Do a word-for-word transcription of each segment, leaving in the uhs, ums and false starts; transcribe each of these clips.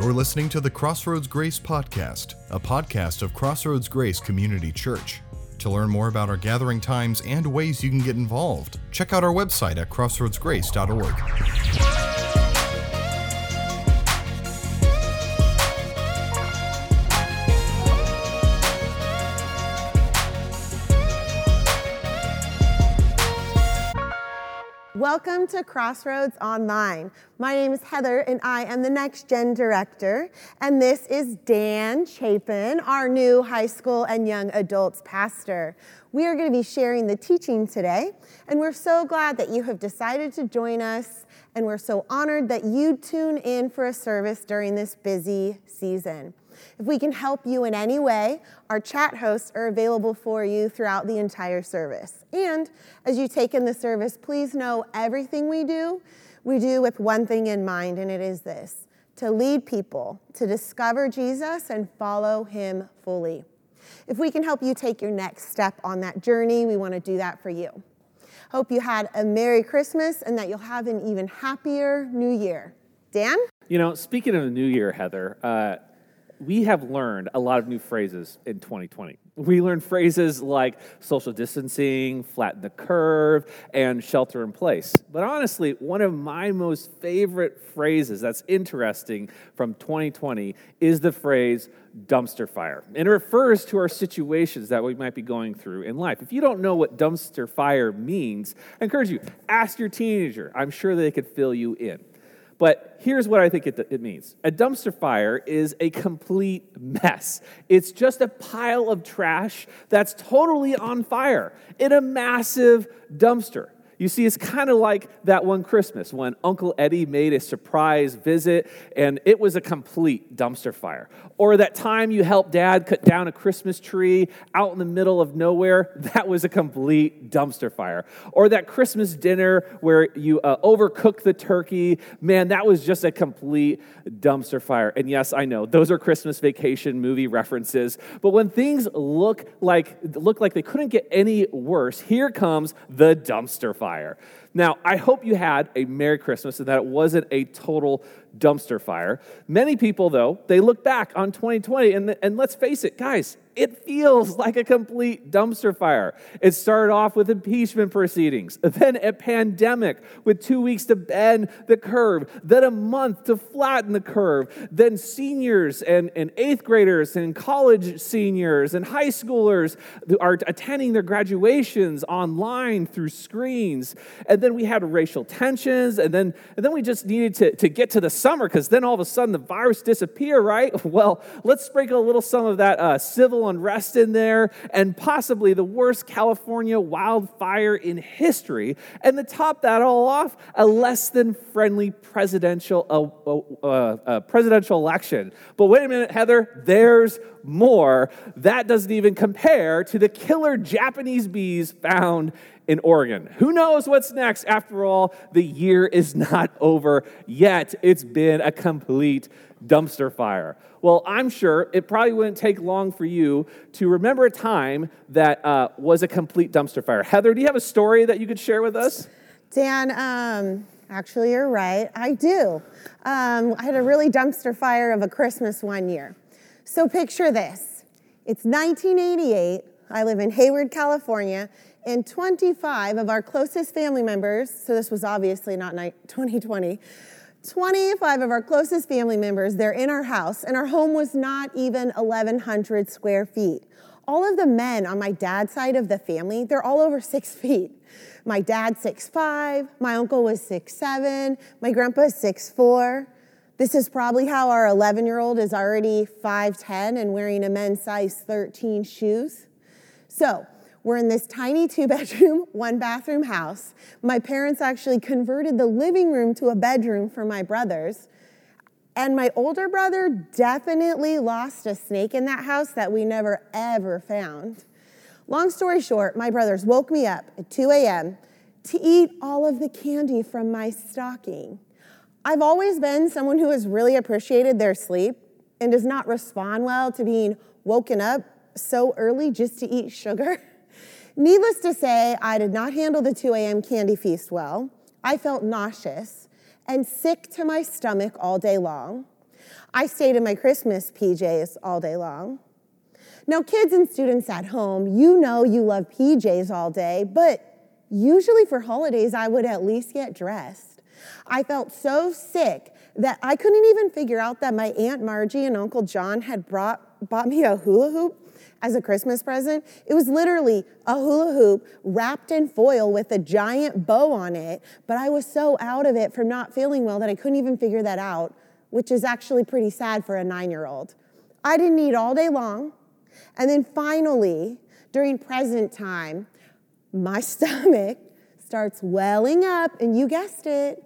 You're listening to the Crossroads Grace Podcast, a podcast of Crossroads Grace Community Church. To learn more about our gathering times and ways you can get involved, check out our website at crossroads grace dot org. Welcome to Crossroads Online. My name is Heather, and I am the Next Gen Director. And this is Dan Chapin, our new high school and young adults pastor. We are going to be sharing the teaching today, and we're so glad that you have decided to join us, and we're so honored that you tune in for a service during this busy season. If we can help you in any way, our chat hosts are available for you throughout the entire service. And as you take in the service, please know everything we do, we do with one thing in mind, and it is this: to lead people to discover Jesus and follow him fully. If we can help you take your next step on that journey, we want to do that for you. Hope you had a Merry Christmas and that you'll have an even happier New Year. Dan? You know, speaking of the New Year, Heather, uh, we have learned a lot of new phrases in twenty twenty. We learned phrases like social distancing, flatten the curve, and shelter in place. But honestly, one of my most favorite phrases that's interesting from twenty twenty is the phrase dumpster fire. And it refers to our situations that we might be going through in life. If you don't know what dumpster fire means, I encourage you, ask your teenager. I'm sure they could fill you in. But here's what I think it, it means. A dumpster fire is a complete mess. It's just a pile of trash that's totally on fire in a massive dumpster. You see, it's kind of like that one Christmas when Uncle Eddie made a surprise visit and it was a complete dumpster fire. Or that time you helped Dad cut down a Christmas tree out in the middle of nowhere, that was a complete dumpster fire. Or that Christmas dinner where you uh, overcooked the turkey, man, that was just a complete dumpster fire. And yes, I know, those are Christmas Vacation movie references, but when things look like, look like they couldn't get any worse, here comes the dumpster fire. Fire. Now, I hope you had a Merry Christmas and that it wasn't a total dumpster fire. Many people, though, they look back on twenty twenty, and, and let's face it, guys, it feels like a complete dumpster fire. It started off with impeachment proceedings, then a pandemic with two weeks to bend the curve, then a month to flatten the curve, then seniors and, and eighth graders and college seniors and high schoolers are attending their graduations online through screens. And then we had racial tensions, and then and then we just needed to, to get to the summer, because then all of a sudden the virus disappeared, right? Well, let's sprinkle a little some of that uh, civil unrest in there, and possibly the worst California wildfire in history, and to top that all off, a less than friendly presidential uh, uh, uh, presidential election. But wait a minute, Heather, there's more. That doesn't even compare to the killer Japanese bees found in Oregon. Who knows what's next? After all, the year is not over yet. It's been a complete dumpster fire. Well, I'm sure it probably wouldn't take long for you to remember a time that uh, was a complete dumpster fire. Heather, do you have a story that you could share with us? Dan, um, actually, you're right. I do. Um, I had a really dumpster fire of a Christmas one year. So picture this. It's nineteen eighty-eight. I live in Hayward, California, and twenty-five of our closest family members, so this was obviously not twenty twenty, twenty-five of our closest family members, they're in our house, and our home was not even eleven hundred square feet. All of the men on my dad's side of the family, they're all over six feet. My dad's six five, my uncle was six seven, my grandpa's six four. This is probably how our eleven-year-old is already five ten and wearing a men's size thirteen shoes. So we're in this tiny two-bedroom, one-bathroom house. My parents actually converted the living room to a bedroom for my brothers. And my older brother definitely lost a snake in that house that we never, ever found. Long story short, my brothers woke me up at two a.m. to eat all of the candy from my stocking. I've always been someone who has really appreciated their sleep and does not respond well to being woken up so early just to eat sugar. Needless to say, I did not handle the two a.m. candy feast well. I felt nauseous and sick to my stomach all day long. I stayed in my Christmas P Js all day long. Now, kids and students at home, you know you love P Js all day, but usually for holidays, I would at least get dressed. I felt so sick that I couldn't even figure out that my Aunt Margie and Uncle John had brought bought me a hula hoop as a Christmas present. It was literally a hula hoop wrapped in foil with a giant bow on it, but I was so out of it from not feeling well that I couldn't even figure that out, which is actually pretty sad for a nine-year-old. I didn't eat all day long, and then finally, during present time, my stomach starts welling up, and you guessed it.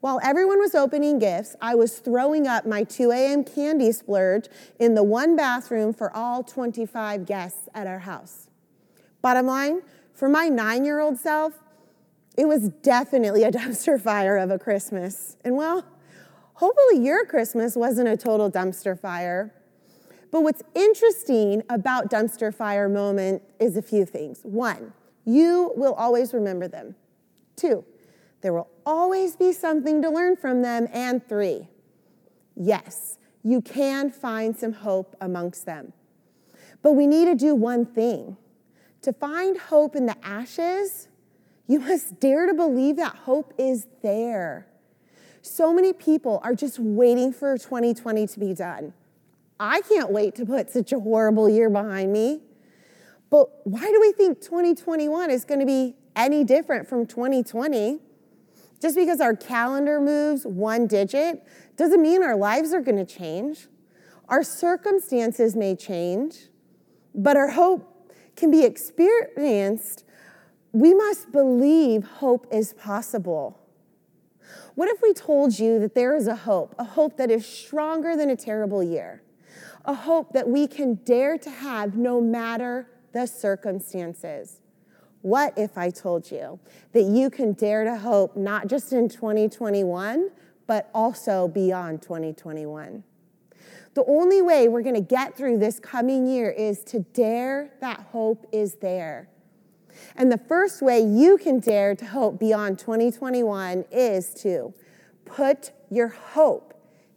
While everyone was opening gifts, I was throwing up my two a.m. candy splurge in the one bathroom for all twenty-five guests at our house. Bottom line, for my nine-year-old self, it was definitely a dumpster fire of a Christmas. And well, hopefully your Christmas wasn't a total dumpster fire. But what's interesting about dumpster fire moment is a few things. One, you will always remember them. Two, there will always be something to learn from them. And three, yes, you can find some hope amongst them. But we need to do one thing. To find hope in the ashes, you must dare to believe that hope is there. So many people are just waiting for twenty twenty to be done. I can't wait to put such a horrible year behind me. But why do we think twenty twenty-one is going to be any different from twenty twenty? Just because our calendar moves one digit doesn't mean our lives are going to change. Our circumstances may change, but our hope can be experienced. We must believe hope is possible. What if we told you that there is a hope, a hope that is stronger than a terrible year, a hope that we can dare to have no matter the circumstances? What if I told you that you can dare to hope not just in twenty twenty-one, but also beyond twenty twenty-one? The only way we're going to get through this coming year is to dare that hope is there. And the first way you can dare to hope beyond twenty twenty-one is to put your hope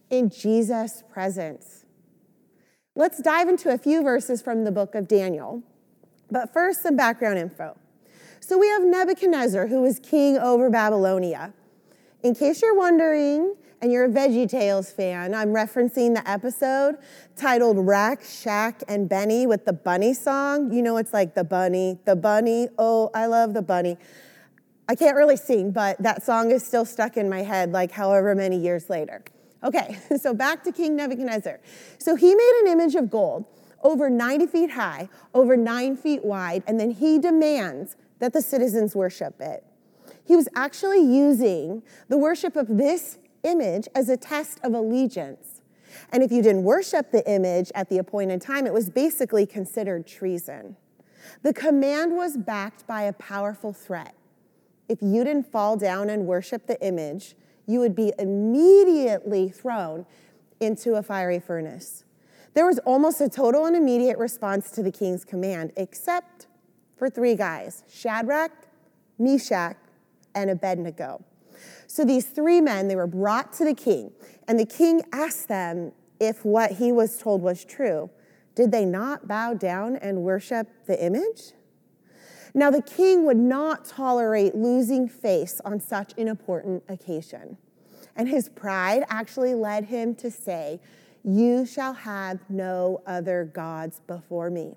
in Jesus' presence. Let's dive into a few verses from the book of Daniel. But first, some background info. So we have Nebuchadnezzar, who was king over Babylonia. In case you're wondering, and you're a VeggieTales fan, I'm referencing the episode titled Rack, Shack, and Benny with the bunny song. You know, it's like the bunny, the bunny, oh, I love the bunny. I can't really sing, but that song is still stuck in my head like however many years later. Okay, so back to King Nebuchadnezzar. So he made an image of gold over ninety feet high, over nine feet wide, and then he demands that the citizens worship it. He was actually using the worship of this image as a test of allegiance. And if you didn't worship the image at the appointed time, it was basically considered treason. The command was backed by a powerful threat. If you didn't fall down and worship the image, you would be immediately thrown into a fiery furnace. There was almost a total and immediate response to the king's command, except for three guys, Shadrach, Meshach, and Abednego. So these three men, they were brought to the king, and the king asked them if what he was told was true. Did they not bow down and worship the image? Now, the king would not tolerate losing face on such an important occasion, and his pride actually led him to say, "You shall have no other gods before me."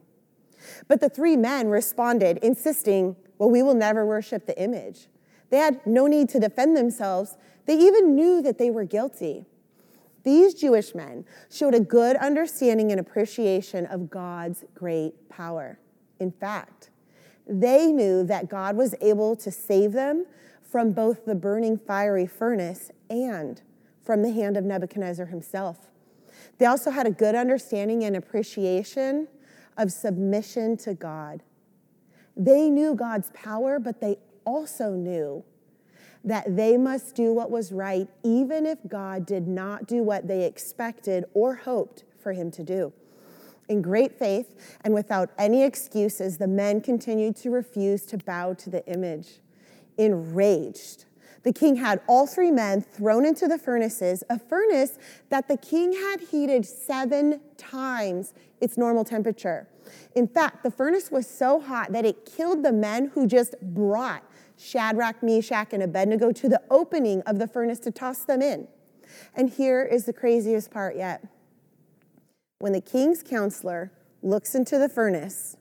But the three men responded, insisting, well, we will never worship the image. They had no need to defend themselves. They even knew that they were guilty. These Jewish men showed a good understanding and appreciation of God's great power. In fact, they knew that God was able to save them from both the burning fiery furnace and from the hand of Nebuchadnezzar himself. They also had a good understanding and appreciation of submission to God. They knew God's power, but they also knew that they must do what was right, even if God did not do what they expected or hoped for him to do. In great faith and without any excuses, the men continued to refuse to bow to the image. Enraged, The king had all three men thrown into the furnaces, a furnace that the king had heated seven times its normal temperature. In fact, the furnace was so hot that it killed the men who just brought Shadrach, Meshach, and Abednego to the opening of the furnace to toss them in. And here is the craziest part yet. When the king's counselor looks into the furnace,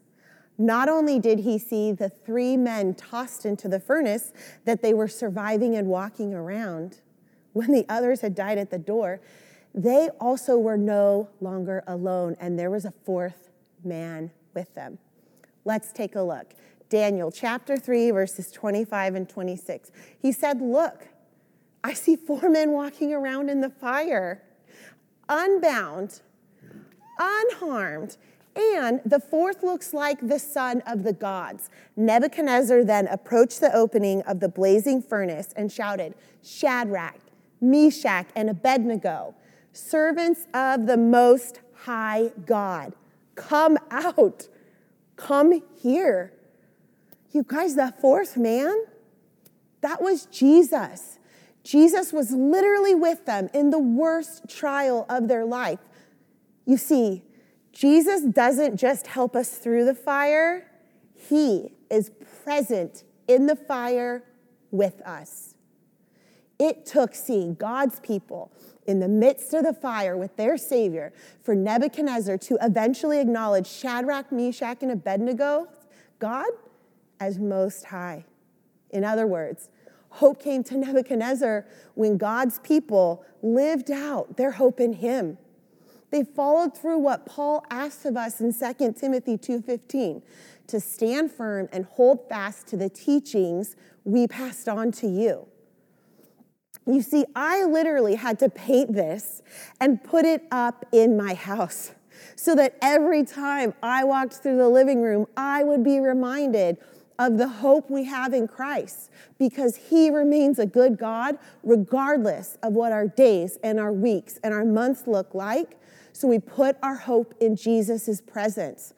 not only did he see the three men tossed into the furnace that they were surviving and walking around when the others had died at the door, they also were no longer alone, and there was a fourth man with them. Let's take a look. Daniel chapter three, verses twenty-five and twenty-six. He said, "Look, I see four men walking around in the fire, unbound, unharmed, and the fourth looks like the son of the gods." Nebuchadnezzar then approached the opening of the blazing furnace and shouted, "Shadrach, Meshach, and Abednego, servants of the Most High God, come out, come here." You guys, the fourth man, that was Jesus. Jesus was literally with them in the worst trial of their life. You see, Jesus doesn't just help us through the fire. He is present in the fire with us. It took seeing God's people in the midst of the fire with their Savior for Nebuchadnezzar to eventually acknowledge Shadrach, Meshach, and Abednego, God, as Most High. In other words, hope came to Nebuchadnezzar when God's people lived out their hope in him. They followed through what Paul asks of us in Second Timothy two fifteen, to stand firm and hold fast to the teachings we passed on to you. You see, I literally had to paint this and put it up in my house so that every time I walked through the living room, I would be reminded of the hope we have in Christ, because he remains a good God regardless of what our days and our weeks and our months look like. So we put our hope in Jesus' presence.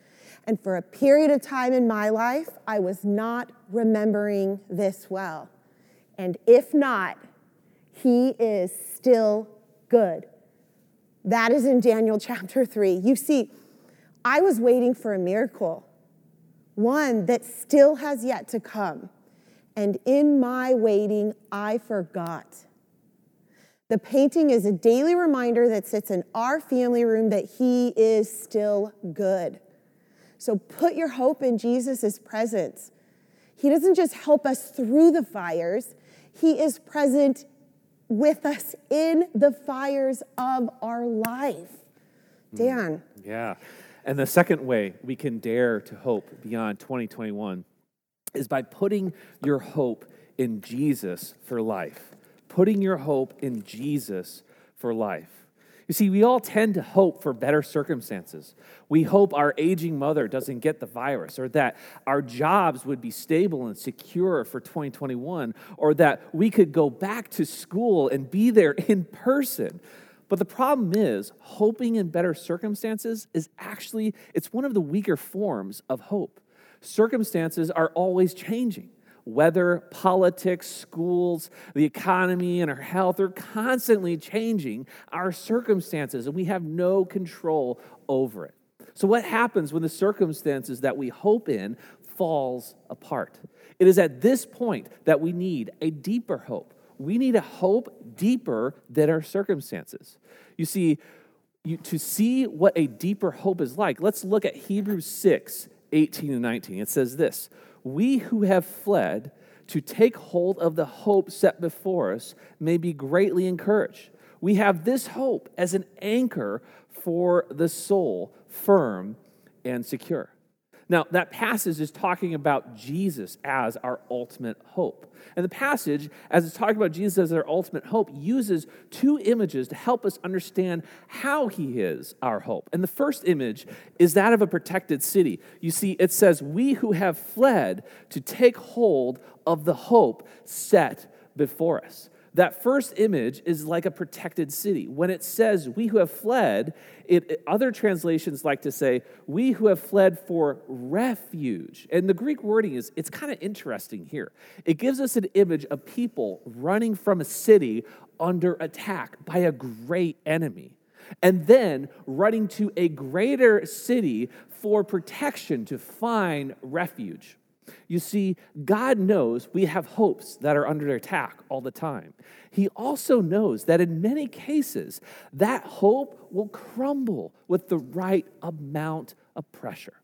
And for a period of time in my life, I was not remembering this well. And if not, he is still good. That is in Daniel chapter three. You see, I was waiting for a miracle, one that still has yet to come. And in my waiting, I forgot. The painting is a daily reminder that sits in our family room that he is still good. So put your hope in Jesus' presence. He doesn't just help us through the fires. He is present with us in the fires of our life. Dan. Yeah. And the second way we can dare to hope beyond twenty twenty-one is by putting your hope in Jesus for life. Putting your hope in Jesus for life. You see, we all tend to hope for better circumstances. We hope our aging mother doesn't get the virus, or that our jobs would be stable and secure for twenty twenty-one, or that we could go back to school and be there in person. But the problem is, hoping in better circumstances is actually, it's one of the weaker forms of hope. Circumstances are always changing. Weather, politics, schools, the economy, and our health are constantly changing our circumstances, and we have no control over it. So what happens when the circumstances that we hope in falls apart? It is at this point that we need a deeper hope. We need a hope deeper than our circumstances. You see, you, to see what a deeper hope is like, let's look at Hebrews six, eighteen and nineteen. It says this, "We who have fled to take hold of the hope set before us may be greatly encouraged. We have this hope as an anchor for the soul, firm and secure." Now, that passage is talking about Jesus as our ultimate hope. And the passage, as it's talking about Jesus as our ultimate hope, uses two images to help us understand how he is our hope. And the first image is that of a protected city. You see, it says, "We who have fled to take hold of the hope set before us." That first image is like a protected city. When it says, we who have fled, it, it, other translations like to say, we who have fled for refuge. And the Greek wording is, it's kind of interesting here. It gives us an image of people running from a city under attack by a great enemy, and then running to a greater city for protection to find refuge. You see, God knows we have hopes that are under attack all the time. He also knows that in many cases, that hope will crumble with the right amount of pressure.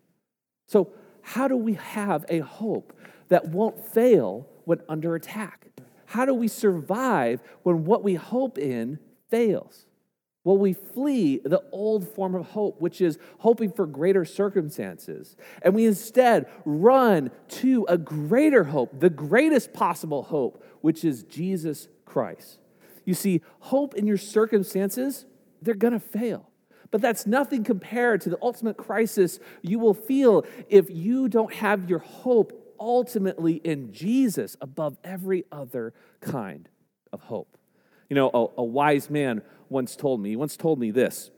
So how do we have a hope that won't fail when under attack? How do we survive when what we hope in fails? Well, we flee the old form of hope, which is hoping for greater circumstances. And we instead run to a greater hope, the greatest possible hope, which is Jesus Christ. You see, hope in your circumstances, they're going to fail. But that's nothing compared to the ultimate crisis you will feel if you don't have your hope ultimately in Jesus above every other kind of hope. You know, a, a wise man once told me, he once told me this,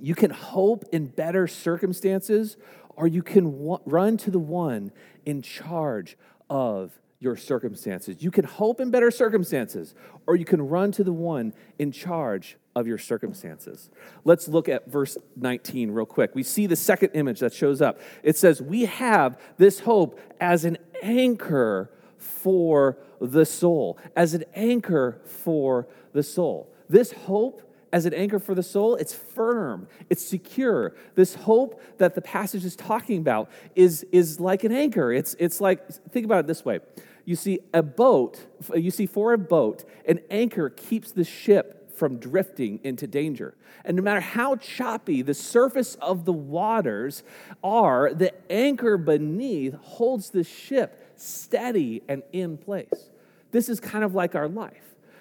you can hope in better circumstances, or you can w- run to the one in charge of your circumstances. You can hope in better circumstances, or you can run to the one in charge of your circumstances. Let's look at verse nineteen real quick. We see the second image that shows up. It says, we have this hope as an anchor for the soul, as an anchor for the soul. This hope as an anchor for the soul, it's firm, it's secure. This hope that the passage is talking about is, is like an anchor. It's, it's like, think about it this way. You see a boat, you see for a boat, an anchor keeps the ship from drifting into danger. And no matter how choppy the surface of the waters are, the anchor beneath holds the ship steady and in place. This is kind of like our life.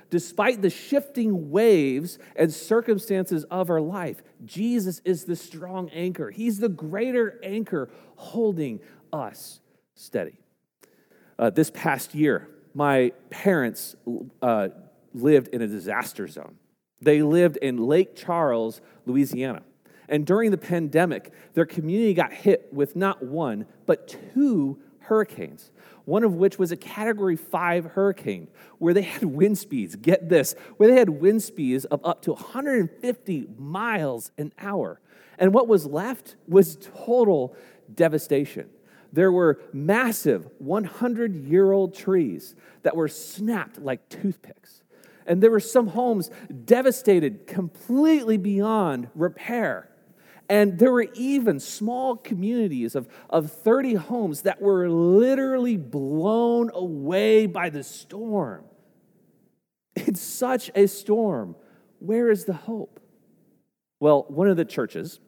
Despite the shifting waves and circumstances of our life, Jesus is the strong anchor. He's the greater anchor holding us steady. Uh, this past year, my parents uh, lived in a disaster zone. They lived in Lake Charles, Louisiana. And during the pandemic, their community got hit with not one, but two hurricanes, one of which was a Category five hurricane, where they had wind speeds, get this, where they had wind speeds of up to one hundred fifty miles an hour. And what was left was total devastation. There were massive hundred-year-old trees that were snapped like toothpicks. And there were some homes devastated completely beyond repair. And there were even small communities of, of thirty homes that were literally blown away by the storm. In such a storm, where is the hope? Well, one of the churches,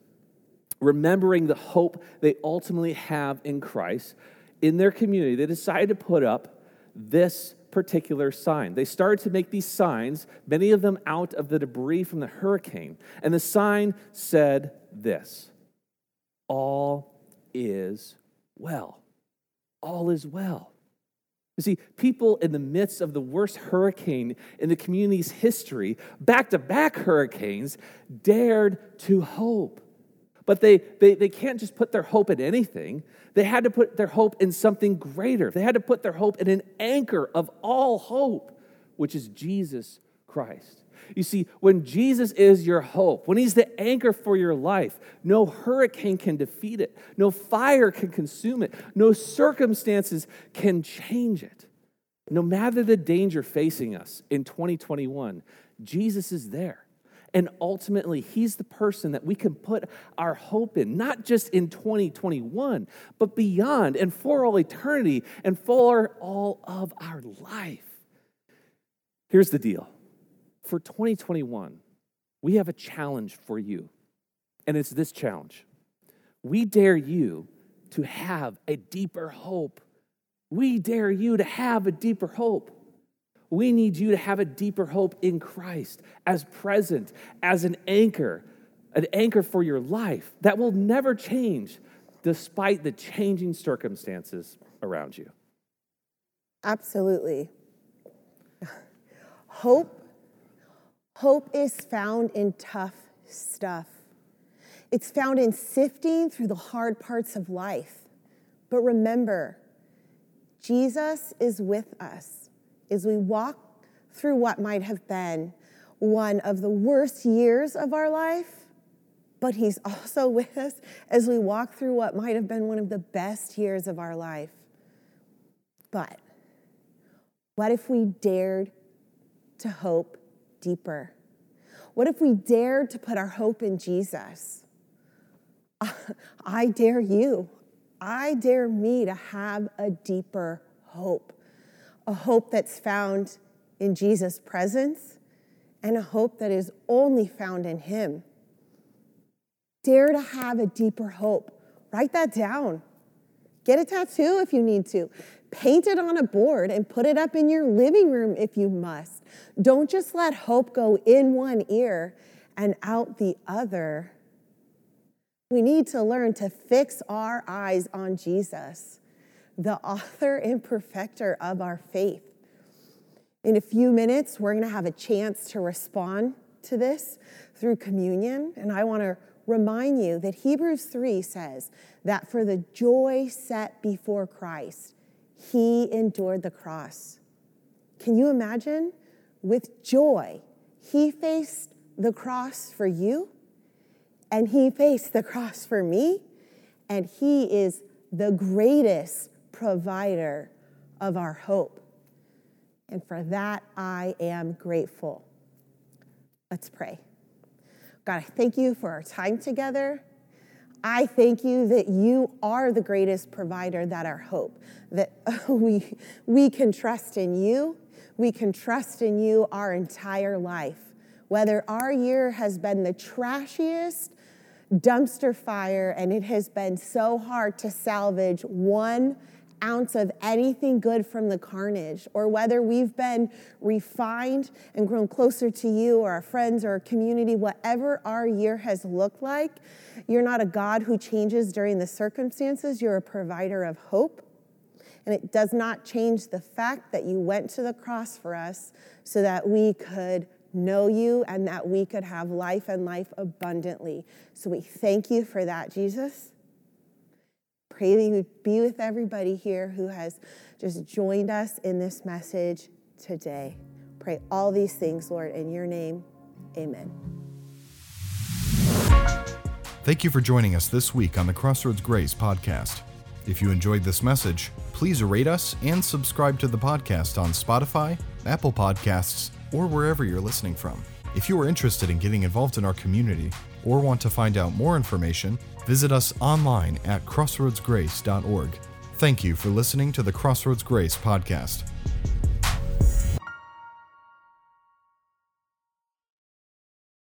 remembering the hope they ultimately have in Christ, in their community, they decided to put up this particular sign. They started to make these signs, many of them out of the debris from the hurricane. And the sign said this, all is well. All is well. You see, people in the midst of the worst hurricane in the community's history, back-to-back hurricanes, dared to hope. But they, they, they can't just put their hope in anything. They had to put their hope in something greater. They had to put their hope in an anchor of all hope, which is Jesus Christ. You see, when Jesus is your hope, when he's the anchor for your life, no hurricane can defeat it. No fire can consume it. No circumstances can change it. No matter the danger facing us in twenty twenty-one, Jesus is there. And ultimately, he's the person that we can put our hope in, not just in twenty twenty-one, but beyond and for all eternity and for all of our life. Here's the deal. For twenty twenty-one, we have a challenge for you, and it's this challenge. We dare you to have a deeper hope. We dare you to have a deeper hope. We need you to have a deeper hope in Christ as present, as an anchor, an anchor for your life that will never change despite the changing circumstances around you. Absolutely. Hope, hope is found in tough stuff. It's found in sifting through the hard parts of life. But remember, Jesus is with us as we walk through what might have been one of the worst years of our life, but he's also with us as we walk through what might have been one of the best years of our life. But what if we dared to hope deeper? What if we dared to put our hope in Jesus? I dare you. I dare me to have a deeper hope, a hope that's found in Jesus' presence, and a hope that is only found in him. Dare to have a deeper hope. Write that down. Get a tattoo if you need to. Paint it on a board and put it up in your living room if you must. Don't just let hope go in one ear and out the other. We need to learn to fix our eyes on Jesus, the author and perfecter of our faith. In a few minutes, we're going to have a chance to respond to this through communion. And I want to remind you that Hebrews three says that for the joy set before Christ, he endured the cross. Can you imagine? With joy, he faced the cross for you, and he faced the cross for me, and he is the greatest provider of our hope. And for that, I am grateful. Let's pray. God, I thank you for our time together. I thank you that you are the greatest provider, that our hope, that we, we can trust in you. We can trust in you our entire life. Whether our year has been the trashiest dumpster fire and it has been so hard to salvage one ounce of anything good from the carnage, or whether we've been refined and grown closer to you or our friends or our community, whatever our year has looked like, you're not a God who changes during the circumstances. You're a provider of hope. And it does not change the fact that you went to the cross for us so that we could know you and that we could have life and life abundantly. So we thank you for that, Jesus. Pray that you would be with everybody here who has just joined us in this message today. Pray all these things, Lord, in your name. Amen. Thank you for joining us this week on the Crossroads Grace podcast. If you enjoyed this message, please rate us and subscribe to the podcast on Spotify, Apple Podcasts, or wherever you're listening from. If you are interested in getting involved in our community or want to find out more information, visit us online at crossroads grace dot org. Thank you for listening to the Crossroads Grace podcast.